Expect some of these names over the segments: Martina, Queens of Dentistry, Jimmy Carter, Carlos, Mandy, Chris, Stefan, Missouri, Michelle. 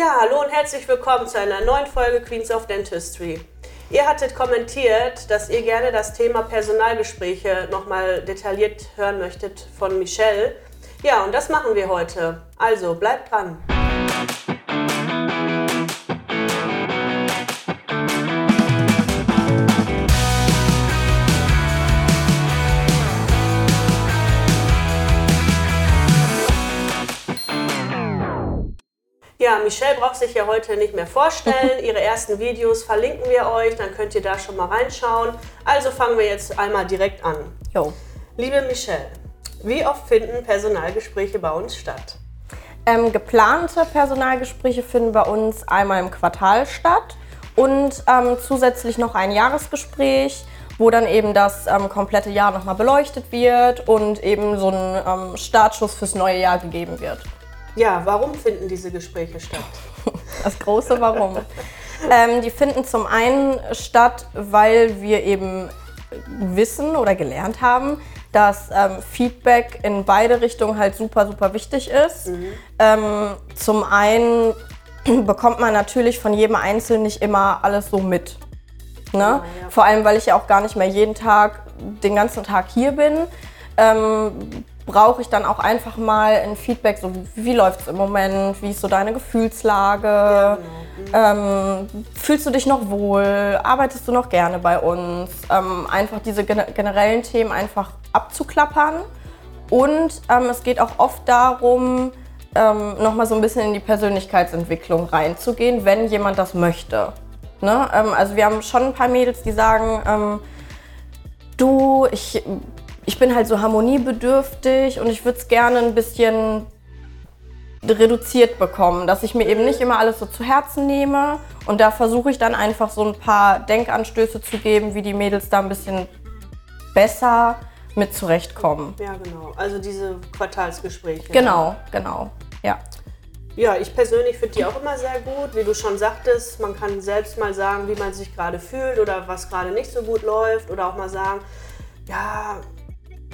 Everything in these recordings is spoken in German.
Ja, hallo und herzlich willkommen zu einer neuen Folge Queens of Dentistry. Ihr hattet kommentiert, dass ihr gerne das Thema Personalgespräche nochmal detailliert hören möchtet von Michelle. Ja, und das machen wir heute. Also, bleibt dran. Ja, Michelle braucht sich ja heute nicht mehr vorstellen. Ihre ersten Videos verlinken wir euch, dann könnt ihr da schon mal reinschauen. Also fangen wir jetzt einmal direkt an. Jo. Liebe Michelle, wie oft finden Personalgespräche bei uns statt? Geplante Personalgespräche finden bei uns einmal im Quartal statt und zusätzlich noch ein Jahresgespräch, wo dann eben das komplette Jahr nochmal beleuchtet wird und eben so ein Startschuss fürs neue Jahr gegeben wird. Ja, warum finden diese Gespräche statt? Das große Warum. Die finden zum einen statt, weil wir eben wissen oder gelernt haben, dass Feedback in beide Richtungen halt super, super wichtig ist. Mhm. Zum einen bekommt man natürlich von jedem Einzelnen nicht immer alles so mit. Ne? Ja, ja. Vor allem, weil ich ja auch gar nicht mehr jeden Tag, den ganzen Tag hier bin. Brauche ich dann auch einfach mal ein Feedback, so wie läuft es im Moment, wie ist so deine Gefühlslage, ja, genau. Fühlst du dich noch wohl, arbeitest du noch gerne bei uns, einfach diese generellen Themen einfach abzuklappern und es geht auch oft darum, nochmal so ein bisschen in die Persönlichkeitsentwicklung reinzugehen, wenn jemand das möchte. Ne? Also wir haben schon ein paar Mädels, die sagen, ich bin halt so harmoniebedürftig und ich würde es gerne ein bisschen reduziert bekommen, dass ich mir eben nicht immer alles so zu Herzen nehme. Und da versuche ich dann einfach so ein paar Denkanstöße zu geben, wie die Mädels da ein bisschen besser mit zurechtkommen. Ja, genau. Also diese Quartalsgespräche. Genau. Ja. Ja, ich persönlich finde die auch immer sehr gut, wie du schon sagtest. Man kann selbst mal sagen, wie man sich gerade fühlt oder was gerade nicht so gut läuft oder auch mal sagen, ja,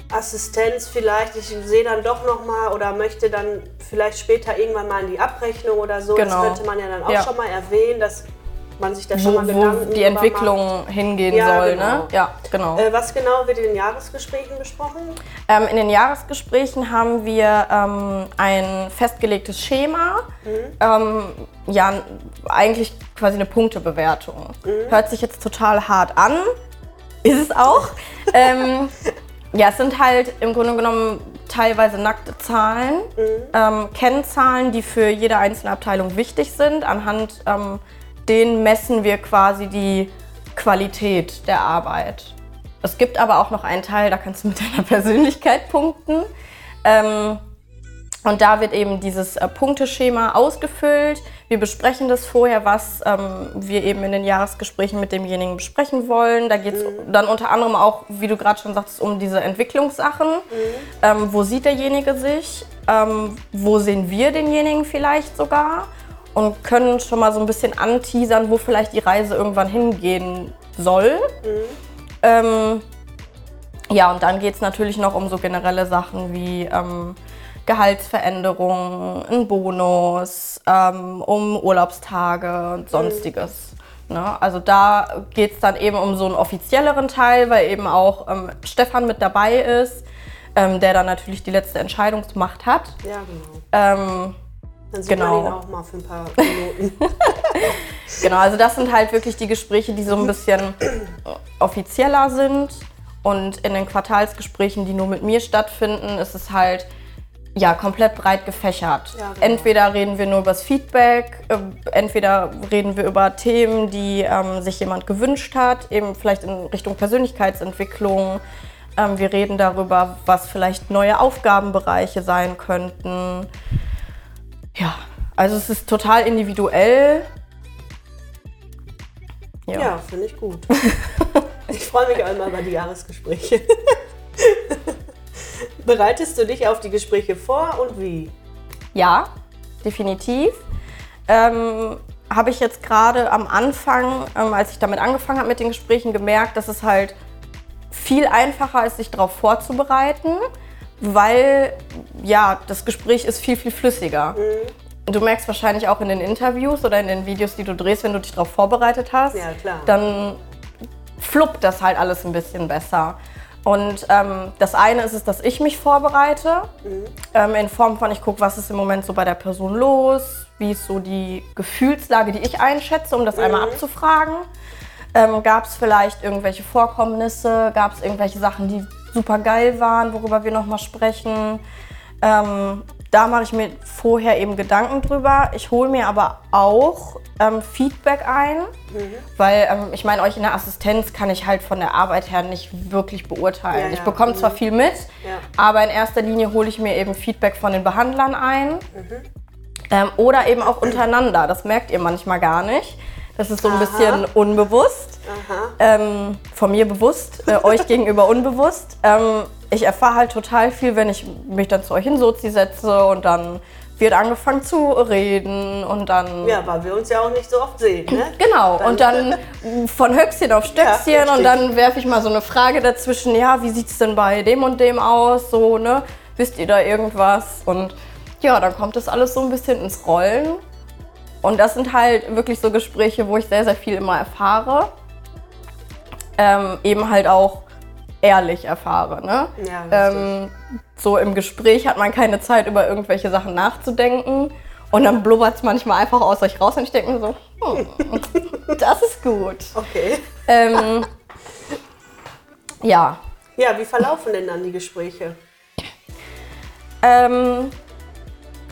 Assistenz vielleicht, ich sehe dann doch nochmal oder möchte dann vielleicht später irgendwann mal in die Abrechnung oder so. Genau. Das könnte man ja dann auch schon mal erwähnen, dass man sich da schon mal Gedanken macht, wo die Entwicklung hingehen soll. Genau. Ne? Ja, genau. Was genau wird in den Jahresgesprächen besprochen? In den Jahresgesprächen haben wir ein festgelegtes Schema, eigentlich quasi eine Punktebewertung. Mhm. Hört sich jetzt total hart an, ist es auch. Ja, es sind halt im Grunde genommen teilweise nackte Zahlen, Kennzahlen, die für jede einzelne Abteilung wichtig sind. Anhand denen messen wir quasi die Qualität der Arbeit. Es gibt aber auch noch einen Teil, da kannst du mit deiner Persönlichkeit punkten. Und da wird eben dieses Punkteschema ausgefüllt. Wir besprechen das vorher, was wir eben in den Jahresgesprächen mit demjenigen besprechen wollen. Da geht es dann unter anderem auch, wie du gerade schon sagtest, um diese Entwicklungssachen. Wo sieht derjenige sich? Wo sehen wir denjenigen vielleicht sogar? Und können schon mal so ein bisschen anteasern, wo vielleicht die Reise irgendwann hingehen soll. Ja, und dann geht es natürlich noch um so generelle Sachen wie Gehaltsveränderungen, ein Bonus, um Urlaubstage und Sonstiges. Ne? Also da geht es dann eben um so einen offizielleren Teil, weil eben auch Stefan mit dabei ist, der dann natürlich die letzte Entscheidungsmacht hat. Ja, genau. Dann sieht man ihn auch mal für ein paar Minuten. Genau, also das sind halt wirklich die Gespräche, die so ein bisschen offizieller sind. Und in den Quartalsgesprächen, die nur mit mir stattfinden, ist es halt ja, komplett breit gefächert. Ja, genau. Entweder reden wir nur über das Feedback, entweder reden wir über Themen, die sich jemand gewünscht hat, eben vielleicht in Richtung Persönlichkeitsentwicklung. Wir reden darüber, was vielleicht neue Aufgabenbereiche sein könnten. Ja, also es ist total individuell. Ja, finde ich gut. Ich freue mich auch immer über die Jahresgespräche. Bereitest du dich auf die Gespräche vor und wie? Ja, definitiv. Habe ich jetzt gerade am Anfang, als ich damit angefangen habe mit den Gesprächen, gemerkt, dass es halt viel einfacher ist, sich darauf vorzubereiten, weil ja, das Gespräch ist viel, viel flüssiger. Du merkst wahrscheinlich auch in den Interviews oder in den Videos, die du drehst, wenn du dich darauf vorbereitet hast, ja, klar, dann fluppt das halt alles ein bisschen besser. Und das eine ist es, dass ich mich vorbereite, in Form von, ich gucke, was ist im Moment so bei der Person los, wie ist so die Gefühlslage, die ich einschätze, um das einmal abzufragen. Gab es vielleicht irgendwelche Vorkommnisse, gab es irgendwelche Sachen, die super geil waren, worüber wir nochmal sprechen. Da mache ich mir vorher eben Gedanken drüber. Ich hole mir aber auch Feedback ein, weil ich meine, euch in der Assistenz kann ich halt von der Arbeit her nicht wirklich beurteilen. Ja, ja. Ich bekomme zwar viel mit, aber in erster Linie hole ich mir eben Feedback von den Behandlern ein oder eben auch untereinander. Das merkt ihr manchmal gar nicht. Das ist so ein bisschen unbewusst, von mir bewusst, euch gegenüber unbewusst. Ich erfahre halt total viel, wenn ich mich dann zu euch in Sozi setze und dann wird angefangen zu reden und dann... Ja, weil wir uns ja auch nicht so oft sehen, ne? Genau, dann, und dann von Höchstchen auf Stöckchen und dann werfe ich mal so eine Frage dazwischen, ja, wie sieht's denn bei dem und dem aus, so, ne? Wisst ihr da irgendwas? Und ja, dann kommt das alles so ein bisschen ins Rollen. Und das sind halt wirklich so Gespräche, wo ich sehr, sehr viel immer erfahre, eben halt auch ehrlich erfahre, ne? Ja, so im Gespräch hat man keine Zeit, über irgendwelche Sachen nachzudenken und dann blubbert es manchmal einfach aus euch raus und ich denke mir so, das ist gut. Okay. Ja. Ja, wie verlaufen denn dann die Gespräche?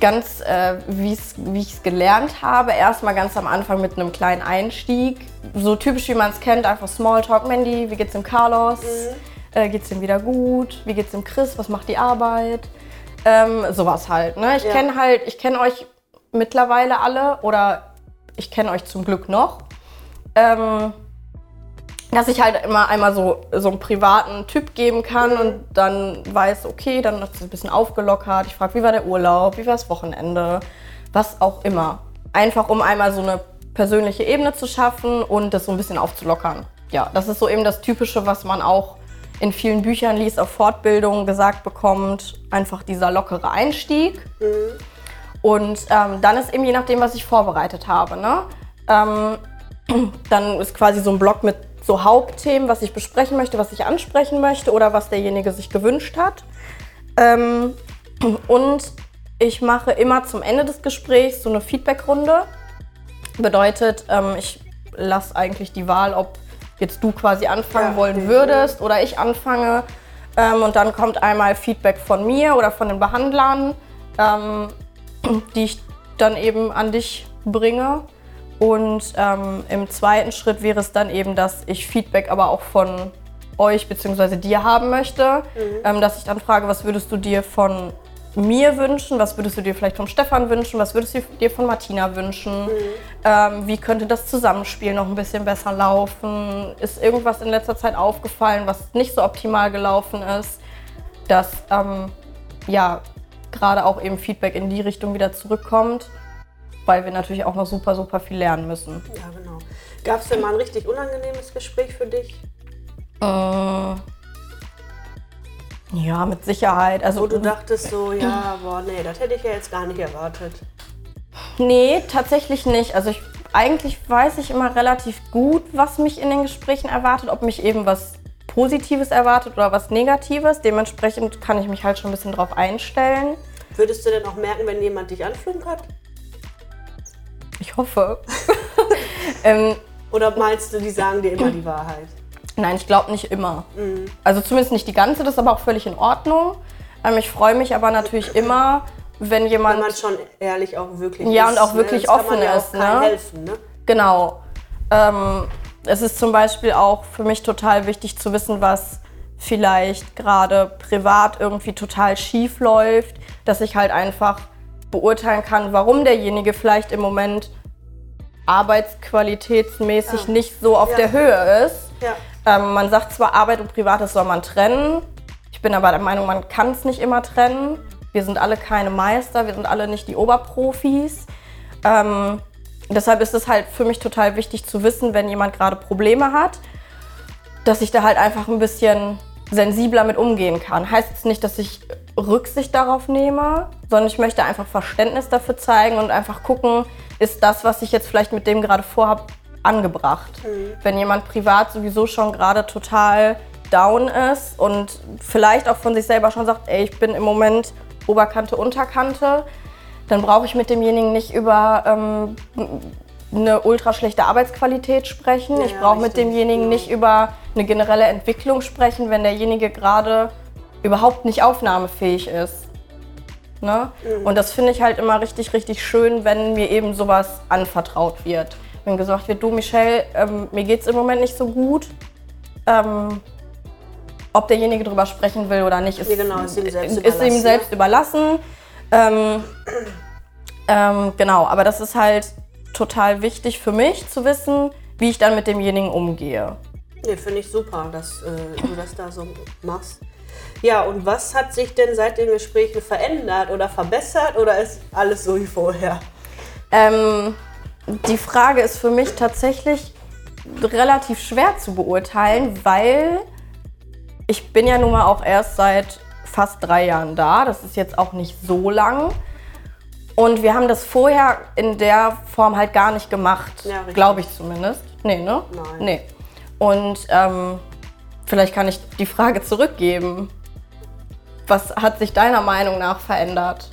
Ganz, wie ich es gelernt habe, erstmal ganz am Anfang mit einem kleinen Einstieg. So typisch, wie man es kennt, einfach Smalltalk. Mandy, wie geht's dem Carlos? Geht's dem wieder gut? Wie geht's dem Chris? Was macht die Arbeit? Sowas halt, ne? Ich kenne halt, ich kenne euch mittlerweile alle oder ich kenne euch zum Glück noch. Dass ich halt immer einmal so einen privaten Typ geben kann und dann weiß, okay, dann ist es ein bisschen aufgelockert. Ich frage, wie war der Urlaub, wie war das Wochenende, was auch immer. Einfach, um einmal so eine persönliche Ebene zu schaffen und das so ein bisschen aufzulockern. Ja, das ist so eben das Typische, was man auch in vielen Büchern liest, auf Fortbildungen gesagt bekommt. Einfach dieser lockere Einstieg. Und dann ist eben je nachdem, was ich vorbereitet habe, ne? Dann ist quasi so ein Block mit so Hauptthemen, was ich besprechen möchte, was ich ansprechen möchte oder was derjenige sich gewünscht hat. Und ich mache immer zum Ende des Gesprächs so eine Feedbackrunde. Bedeutet, ich lasse eigentlich die Wahl, ob jetzt du quasi anfangen wollen würdest oder ich anfange. Und dann kommt einmal Feedback von mir oder von den Behandlern, die ich dann eben an dich bringe. Und im zweiten Schritt wäre es dann eben, dass ich Feedback aber auch von euch bzw. dir haben möchte. Dass ich dann frage, was würdest du dir von mir wünschen, was würdest du dir vielleicht von Stefan wünschen, was würdest du dir von Martina wünschen, wie könnte das Zusammenspiel noch ein bisschen besser laufen, ist irgendwas in letzter Zeit aufgefallen, was nicht so optimal gelaufen ist, dass ja gerade auch eben Feedback in die Richtung wieder zurückkommt. Weil wir natürlich auch noch super, super viel lernen müssen. Ja, genau. Gab es denn mal ein richtig unangenehmes Gespräch für dich? Ja, mit Sicherheit. Also, wo du dachtest so, ja, boah, nee, das hätte ich ja jetzt gar nicht erwartet. Nee, tatsächlich nicht. Also eigentlich weiß ich immer relativ gut, was mich in den Gesprächen erwartet, ob mich eben was Positives erwartet oder was Negatives. Dementsprechend kann ich mich halt schon ein bisschen drauf einstellen. Würdest du denn auch merken, wenn jemand dich anflunkert? Ich hoffe. Oder meinst du, die sagen dir immer die Wahrheit? Nein, ich glaube nicht immer. Also zumindest nicht die ganze, das ist aber auch völlig in Ordnung. Ich freue mich aber natürlich immer, wenn jemand... Wenn man schon ehrlich auch wirklich ist. Ja, und auch wirklich offen ist. Kann man ja auch helfen, ne? Genau. Es ist zum Beispiel auch für mich total wichtig zu wissen, was vielleicht gerade privat irgendwie total schief läuft, dass ich halt einfach beurteilen kann, warum derjenige vielleicht im Moment arbeitsqualitätsmäßig nicht so auf der Höhe ist. Man sagt zwar, Arbeit und Privates soll man trennen. Ich bin aber der Meinung, man kann es nicht immer trennen. Wir sind alle keine Meister, wir sind alle nicht die Oberprofis. Deshalb ist es halt für mich total wichtig zu wissen, wenn jemand gerade Probleme hat, dass ich da halt einfach ein bisschen sensibler mit umgehen kann. Heißt jetzt nicht, dass ich Rücksicht darauf nehme, sondern ich möchte einfach Verständnis dafür zeigen und einfach gucken, ist das, was ich jetzt vielleicht mit dem gerade vorhabe, angebracht. Mhm. Wenn jemand privat sowieso schon gerade total down ist und vielleicht auch von sich selber schon sagt, ey, ich bin im Moment Oberkante, Unterkante, dann brauche ich mit demjenigen nicht über eine ultra schlechte Arbeitsqualität sprechen. Ja, ich brauche mit demjenigen nicht über eine generelle Entwicklung sprechen, wenn derjenige gerade überhaupt nicht aufnahmefähig ist. Ne? Mhm. Und das finde ich halt immer richtig, richtig schön, wenn mir eben sowas anvertraut wird. Wenn gesagt wird, du Michelle, mir geht's im Moment nicht so gut. Ob derjenige drüber sprechen will oder nicht, ist, ja, genau, ist ihm selbst überlassen. Genau, aber das ist halt total wichtig für mich zu wissen, wie ich dann mit demjenigen umgehe. Ja, finde ich super, dass du das da so machst. Ja, und was hat sich denn seit den Gesprächen verändert oder verbessert oder ist alles so wie vorher? Die Frage ist für mich tatsächlich relativ schwer zu beurteilen, weil ich bin ja nun mal auch erst seit fast 3 Jahren da. Das ist jetzt auch nicht so lang. Und wir haben das vorher in der Form halt gar nicht gemacht, ja, glaube ich zumindest. Nee, ne? Nein. Nee. Und vielleicht kann ich die Frage zurückgeben. Was hat sich deiner Meinung nach verändert?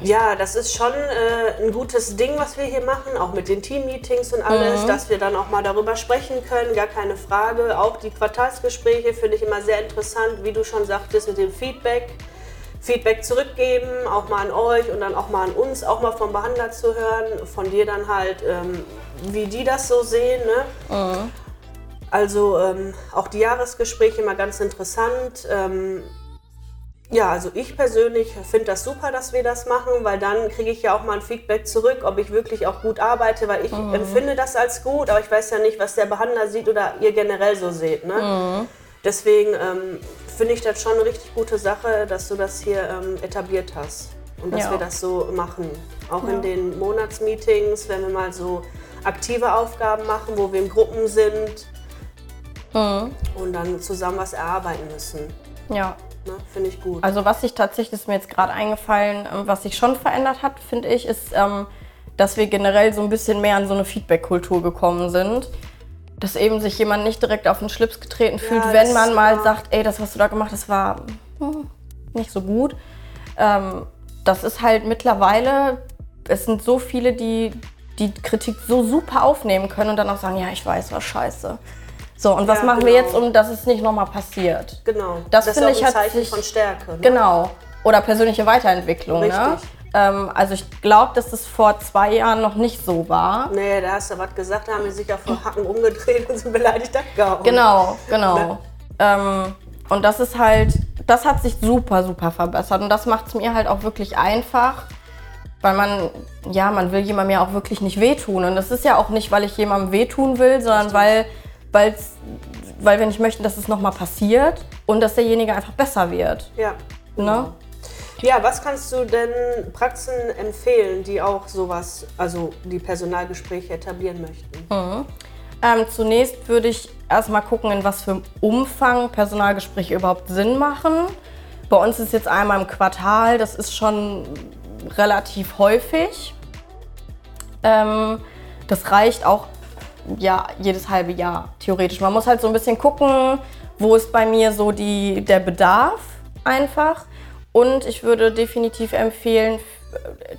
Ja, das ist schon ein gutes Ding, was wir hier machen, auch mit den Team-Meetings und alles, dass wir dann auch mal darüber sprechen können, gar keine Frage. Auch die Quartalsgespräche finde ich immer sehr interessant, wie du schon sagtest, mit dem Feedback. Feedback zurückgeben, auch mal an euch und dann auch mal an uns, auch mal vom Behandler zu hören, von dir dann halt, wie die das so sehen. Ne? Mhm. Also auch die Jahresgespräche immer ganz interessant. Ja, also ich persönlich finde das super, dass wir das machen, weil dann kriege ich ja auch mal ein Feedback zurück, ob ich wirklich auch gut arbeite, weil ich empfinde das als gut, aber ich weiß ja nicht, was der Behandler sieht oder ihr generell so seht. Ne? Mhm. Deswegen finde ich das schon eine richtig gute Sache, dass du das hier etabliert hast und dass wir das so machen. Auch in den Monatsmeetings, wenn wir mal so aktive Aufgaben machen, wo wir in Gruppen sind und dann zusammen was erarbeiten müssen. Ja. Finde ich gut. Also was sich tatsächlich, ist mir jetzt gerade eingefallen, was sich schon verändert hat, finde ich, ist, dass wir generell so ein bisschen mehr an so eine Feedback-Kultur gekommen sind. Dass eben sich jemand nicht direkt auf den Schlips getreten fühlt, ja, wenn man mal sagt, ey, das, was du da gemacht hast, war nicht so gut. Das ist halt mittlerweile, es sind so viele, die Kritik so super aufnehmen können und dann auch sagen, ja, ich weiß, war scheiße. So, und was machen wir jetzt, um dass es nicht nochmal passiert? Genau, das ist auch ein Zeichen von Stärke. Ne? Genau, oder persönliche Weiterentwicklung. Richtig. Ne? Also ich glaube, dass das vor 2 Jahren noch nicht so war. Nee, da hast du was gesagt, da haben wir sich ja vor Hacken umgedreht und sind beleidigt abgehauen. Genau. Und das ist halt, das hat sich super, super verbessert und das macht es mir halt auch wirklich einfach. Weil man will jemandem ja auch wirklich nicht wehtun und das ist ja auch nicht, weil ich jemandem wehtun will, sondern weil wir nicht möchten, dass es nochmal passiert und dass derjenige einfach besser wird. Ja. Ne? Ja, was kannst du denn Praxen empfehlen, die auch sowas, also die Personalgespräche etablieren möchten? Zunächst würde ich erstmal gucken, in was für einem Umfang Personalgespräche überhaupt Sinn machen. Bei uns ist jetzt einmal im Quartal, das ist schon relativ häufig. Das reicht auch jedes halbe Jahr, theoretisch. Man muss halt so ein bisschen gucken, wo ist bei mir so der Bedarf einfach. Und ich würde definitiv empfehlen,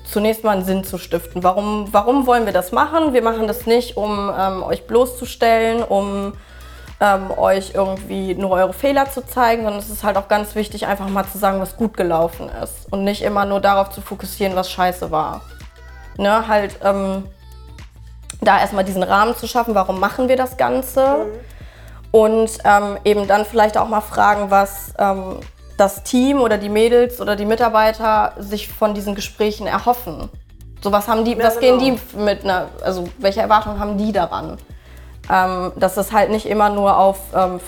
zunächst mal einen Sinn zu stiften. Warum wollen wir das machen? Wir machen das nicht, um euch bloßzustellen, um euch irgendwie nur eure Fehler zu zeigen, sondern es ist halt auch ganz wichtig, einfach mal zu sagen, was gut gelaufen ist und nicht immer nur darauf zu fokussieren, was scheiße war. Ne, halt da erstmal diesen Rahmen zu schaffen, warum machen wir das Ganze? Und eben dann vielleicht auch mal fragen, was das Team oder die Mädels oder die Mitarbeiter sich von diesen Gesprächen erhoffen. So, was haben die, gehen die mit welche Erwartungen haben die daran? Dass das halt nicht immer nur auf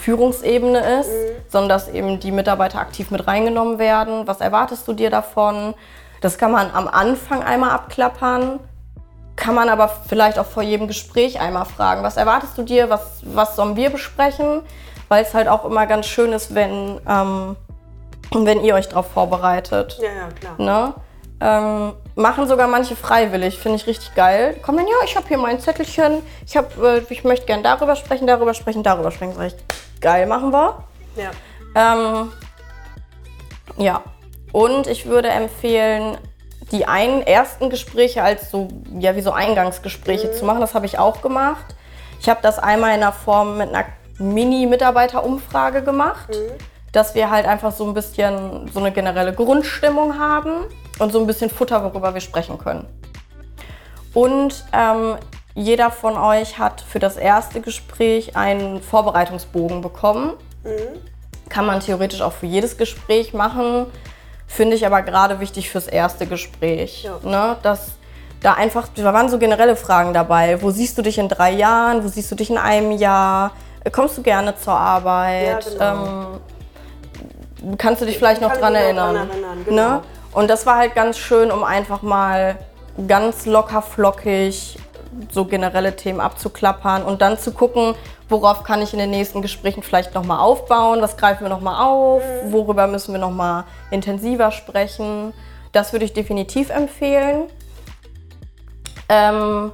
Führungsebene ist, sondern dass eben die Mitarbeiter aktiv mit reingenommen werden. Was erwartest du dir davon? Das kann man am Anfang einmal abklappern, kann man aber vielleicht auch vor jedem Gespräch einmal fragen. Was erwartest du dir? Was sollen wir besprechen? Weil es halt auch immer ganz schön ist, wenn Und wenn ihr euch darauf vorbereitet. Ja, ja, klar. Ne? Machen sogar manche freiwillig, finde ich richtig geil. Kommen dann, ja, ich habe hier mein Zettelchen, ich möchte gerne darüber sprechen. Sag ich, geil, machen wir. Ja. Ja. Und ich würde empfehlen, die ersten Gespräche als so, ja, wie so Eingangsgespräche zu machen. Das habe ich auch gemacht. Ich habe das einmal in einer Form mit einer Mini-Mitarbeiterumfrage gemacht, dass wir halt einfach so ein bisschen so eine generelle Grundstimmung haben und so ein bisschen Futter, worüber wir sprechen können. Und jeder von euch hat für das erste Gespräch einen Vorbereitungsbogen bekommen. Kann man theoretisch auch für jedes Gespräch machen. Finde ich aber gerade wichtig fürs erste Gespräch. Ja. Ne? Dass da einfach, da waren so generelle Fragen dabei. Wo siehst du dich in 3 Jahren? Wo siehst du dich in einem Jahr? Kommst du gerne zur Arbeit? Ja, genau. Kannst du dich vielleicht noch dran erinnern? Genau. Ne? Und das war halt ganz schön, um einfach mal ganz locker flockig so generelle Themen abzuklappern und dann zu gucken, worauf kann ich in den nächsten Gesprächen vielleicht nochmal aufbauen, was greifen wir nochmal auf, worüber müssen wir nochmal intensiver sprechen. Das würde ich definitiv empfehlen. Ja,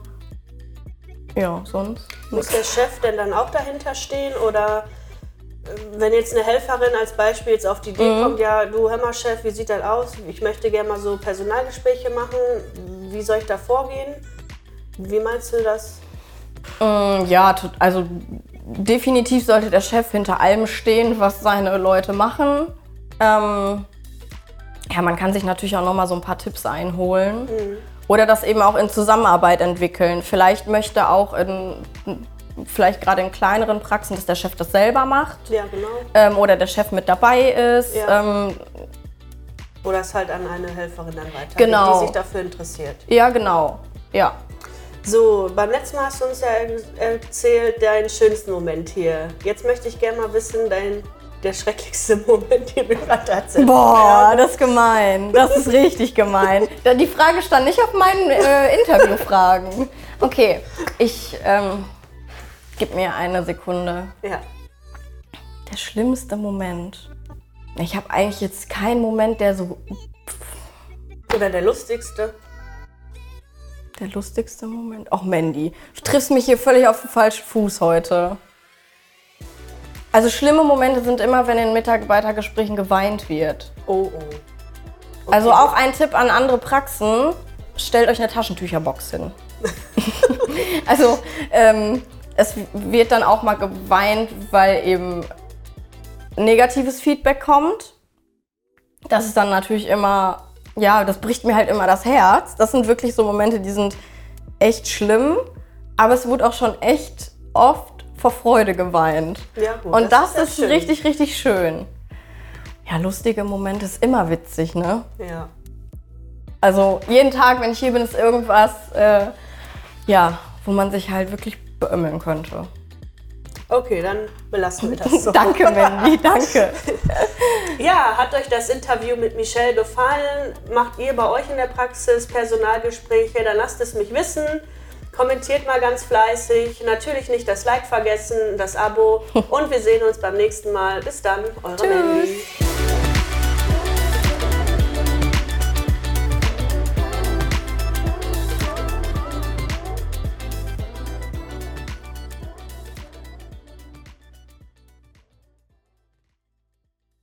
sonst. Muss der Chef denn dann auch dahinter stehen oder wenn jetzt eine Helferin als Beispiel jetzt auf die Idee kommt, ja, du, hör mal Chef, wie sieht das aus? Ich möchte gerne mal so Personalgespräche machen, wie soll ich da vorgehen? Wie meinst du das? Ja, also definitiv sollte der Chef hinter allem stehen, was seine Leute machen. Ja, man kann sich natürlich auch noch mal so ein paar Tipps einholen. Oder das eben auch in Zusammenarbeit entwickeln. Vielleicht möchte auch vielleicht gerade in kleineren Praxen, dass der Chef das selber macht. Ja, genau. Oder der Chef mit dabei ist. Ja. Oder es halt an eine Helferin dann weiter, die sich dafür interessiert. Ja, genau. Ja. So, beim letzten Mal hast du uns ja erzählt, deinen schönsten Moment hier. Jetzt möchte ich gerne mal wissen, der schrecklichste Moment, den wir gerade erzählt haben. Boah, das ist gemein. Das ist richtig gemein. Die Frage stand nicht auf meinen Interviewfragen. Okay, ich gib mir eine Sekunde. Ja. Der schlimmste Moment. Ich habe eigentlich jetzt keinen Moment, der so... Oder der lustigste. Der lustigste Moment? Ach, Mandy, du triffst mich hier völlig auf den falschen Fuß heute. Also schlimme Momente sind immer, wenn in Mitarbeitergesprächen geweint wird. Oh, oh. Okay. Also auch ein Tipp an andere Praxen, stellt euch eine Taschentücherbox hin. Also es wird dann auch mal geweint, weil eben negatives Feedback kommt. Das ist dann natürlich immer... Ja, das bricht mir halt immer das Herz. Das sind wirklich so Momente, die sind echt schlimm. Aber es wurde auch schon echt oft vor Freude geweint. Ja, gut, und das ist richtig, richtig schön. Ja, lustige Momente ist immer witzig, ne? Ja. Also jeden Tag, wenn ich hier bin, ist irgendwas, ja, wo man sich halt wirklich beömmeln könnte. Okay, dann belassen wir das so. Danke, Mandy, danke. Ja, hat euch das Interview mit Michelle gefallen? Macht ihr bei euch in der Praxis Personalgespräche? Dann lasst es mich wissen. Kommentiert mal ganz fleißig. Natürlich nicht das Like vergessen, das Abo. Und wir sehen uns beim nächsten Mal. Bis dann, eure Mandy.